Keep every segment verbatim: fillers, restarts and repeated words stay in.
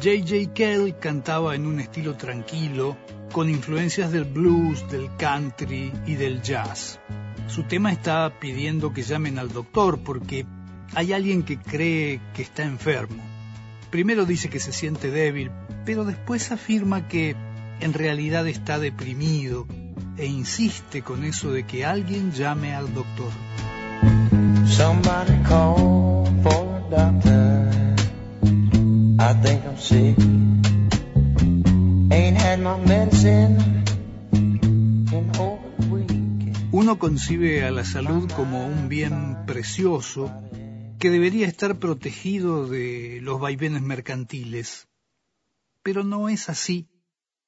J J. Cale cantaba en un estilo tranquilo, con influencias del blues, del country y del jazz. Su tema está pidiendo que llamen al doctor porque hay alguien que cree que está enfermo. Primero dice que se siente débil, pero después afirma que en realidad está deprimido e insiste con eso de que alguien llame al doctor. Somebody call for a doctor. I think I'm sick. Ain't had my medicine in over a week. Uno concibe a la salud como un bien precioso que debería estar protegido de los vaivenes mercantiles. Pero no es así,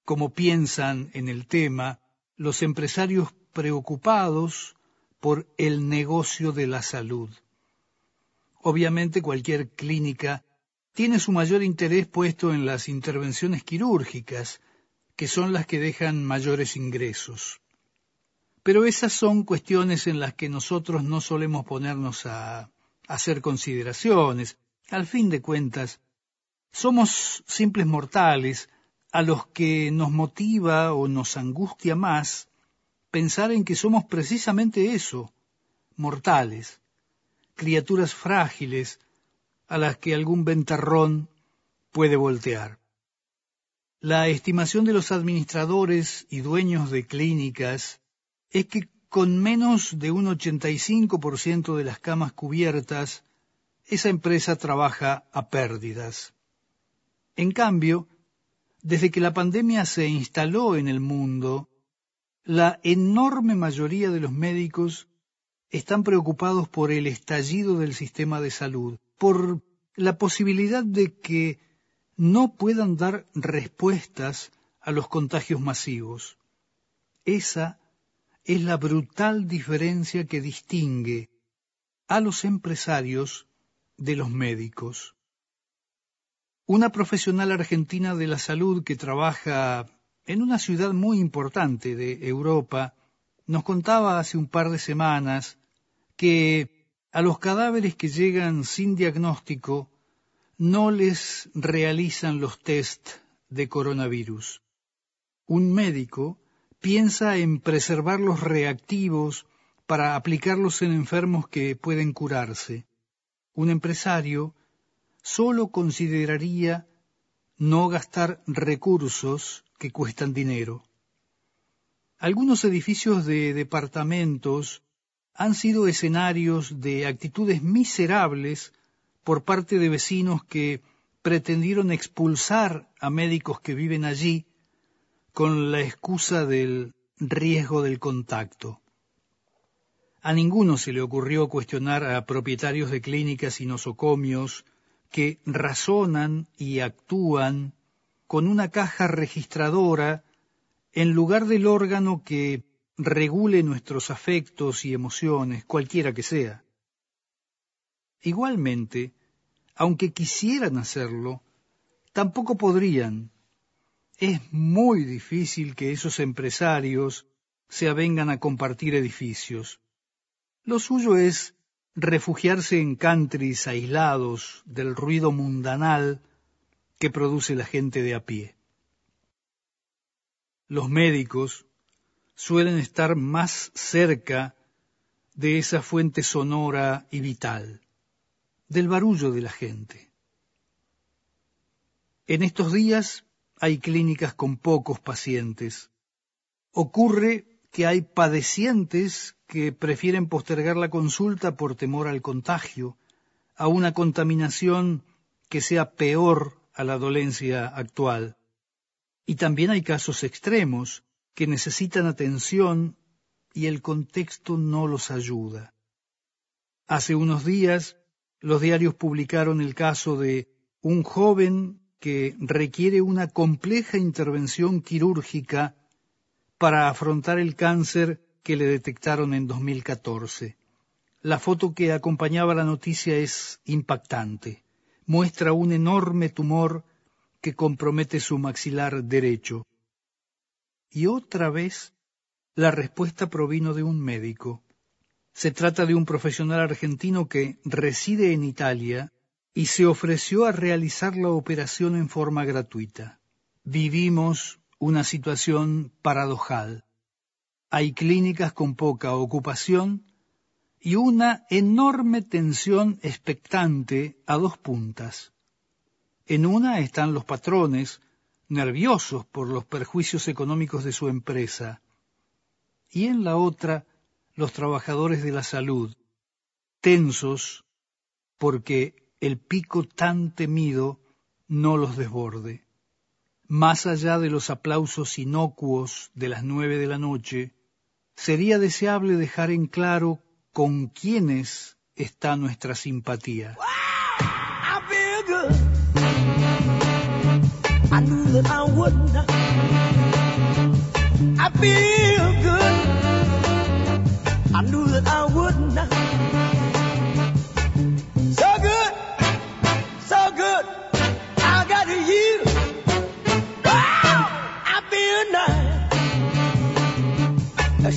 como piensan en el tema los empresarios preocupados por el negocio de la salud. Obviamente cualquier clínica tiene su mayor interés puesto en las intervenciones quirúrgicas, que son las que dejan mayores ingresos. Pero esas son cuestiones en las que nosotros no solemos ponernos a hacer consideraciones. Al fin de cuentas, somos simples mortales a los que nos motiva o nos angustia más pensar en que somos precisamente eso, mortales, criaturas frágiles a las que algún ventarrón puede voltear. La estimación de los administradores y dueños de clínicas es que con menos de un ochenta y cinco por ciento de las camas cubiertas, esa empresa trabaja a pérdidas. En cambio, desde que la pandemia se instaló en el mundo, la enorme mayoría de los médicos están preocupados por el estallido del sistema de salud, por la posibilidad de que no puedan dar respuestas a los contagios masivos. Esa es la brutal diferencia que distingue a los empresarios de los médicos. Una profesional argentina de la salud que trabaja en una ciudad muy importante de Europa nos contaba hace un par de semanas que a los cadáveres que llegan sin diagnóstico no les realizan los test de coronavirus. Un médico piensa en preservar los reactivos para aplicarlos en enfermos que pueden curarse. Un empresario solo consideraría no gastar recursos que cuestan dinero. Algunos edificios de departamentos han sido escenarios de actitudes miserables por parte de vecinos que pretendieron expulsar a médicos que viven allí con la excusa del riesgo del contacto. A ninguno se le ocurrió cuestionar a propietarios de clínicas y nosocomios que razonan y actúan con una caja registradora en lugar del órgano que regule nuestros afectos y emociones, cualquiera que sea. Igualmente, aunque quisieran hacerlo, tampoco podrían. Es muy difícil que esos empresarios se avengan a compartir edificios. Lo suyo es refugiarse en countries aislados del ruido mundanal que produce la gente de a pie. Los médicos suelen estar más cerca de esa fuente sonora y vital, del barullo de la gente. En estos días hay clínicas con pocos pacientes. Ocurre que hay padecientes que prefieren postergar la consulta por temor al contagio, a una contaminación que sea peor a la dolencia actual. Y también hay casos extremos que necesitan atención y el contexto no los ayuda. Hace unos días, los diarios publicaron el caso de un joven que requiere una compleja intervención quirúrgica para afrontar el cáncer que le detectaron en dos mil catorce. La foto que acompañaba la noticia es impactante. Muestra un enorme tumor que compromete su maxilar derecho. Y otra vez, la respuesta provino de un médico. Se trata de un profesional argentino que reside en Italia y se ofreció a realizar la operación en forma gratuita. Vivimos una situación paradojal. Hay clínicas con poca ocupación y una enorme tensión expectante a dos puntas. En una están los patrones, nerviosos por los perjuicios económicos de su empresa, y en la otra, los trabajadores de la salud, tensos porque el pico tan temido no los desborde. Más allá de los aplausos inocuos de las nueve de la noche, sería deseable dejar en claro con quiénes está nuestra simpatía.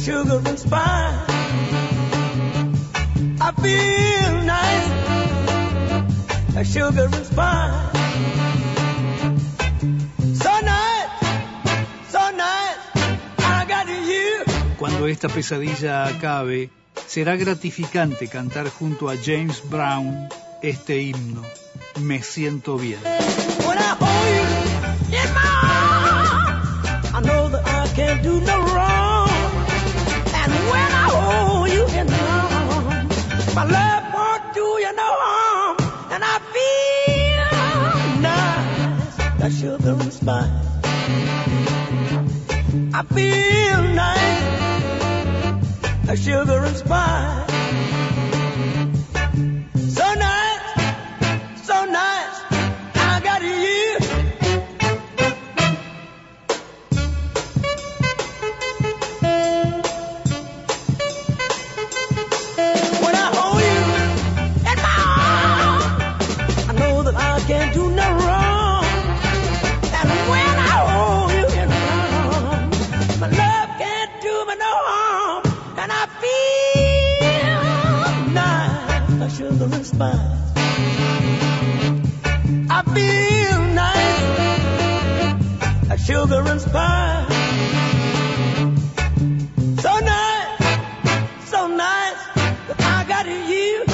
Sugar and spice, I feel nice, a sugar and spice, so nice, so nice, I got you. Cuando esta pesadilla acabe, será gratificante cantar junto a James Brown este himno, Me siento bien. When I hold you in my arms, I know that I can't do no wrong. My love won't do you no harm, and I feel nice, that sugar and spice. I feel nice, that sugar and spice. So nice, so nice, I got you. I feel nice, like sugar and spice. So nice, so nice, I got you.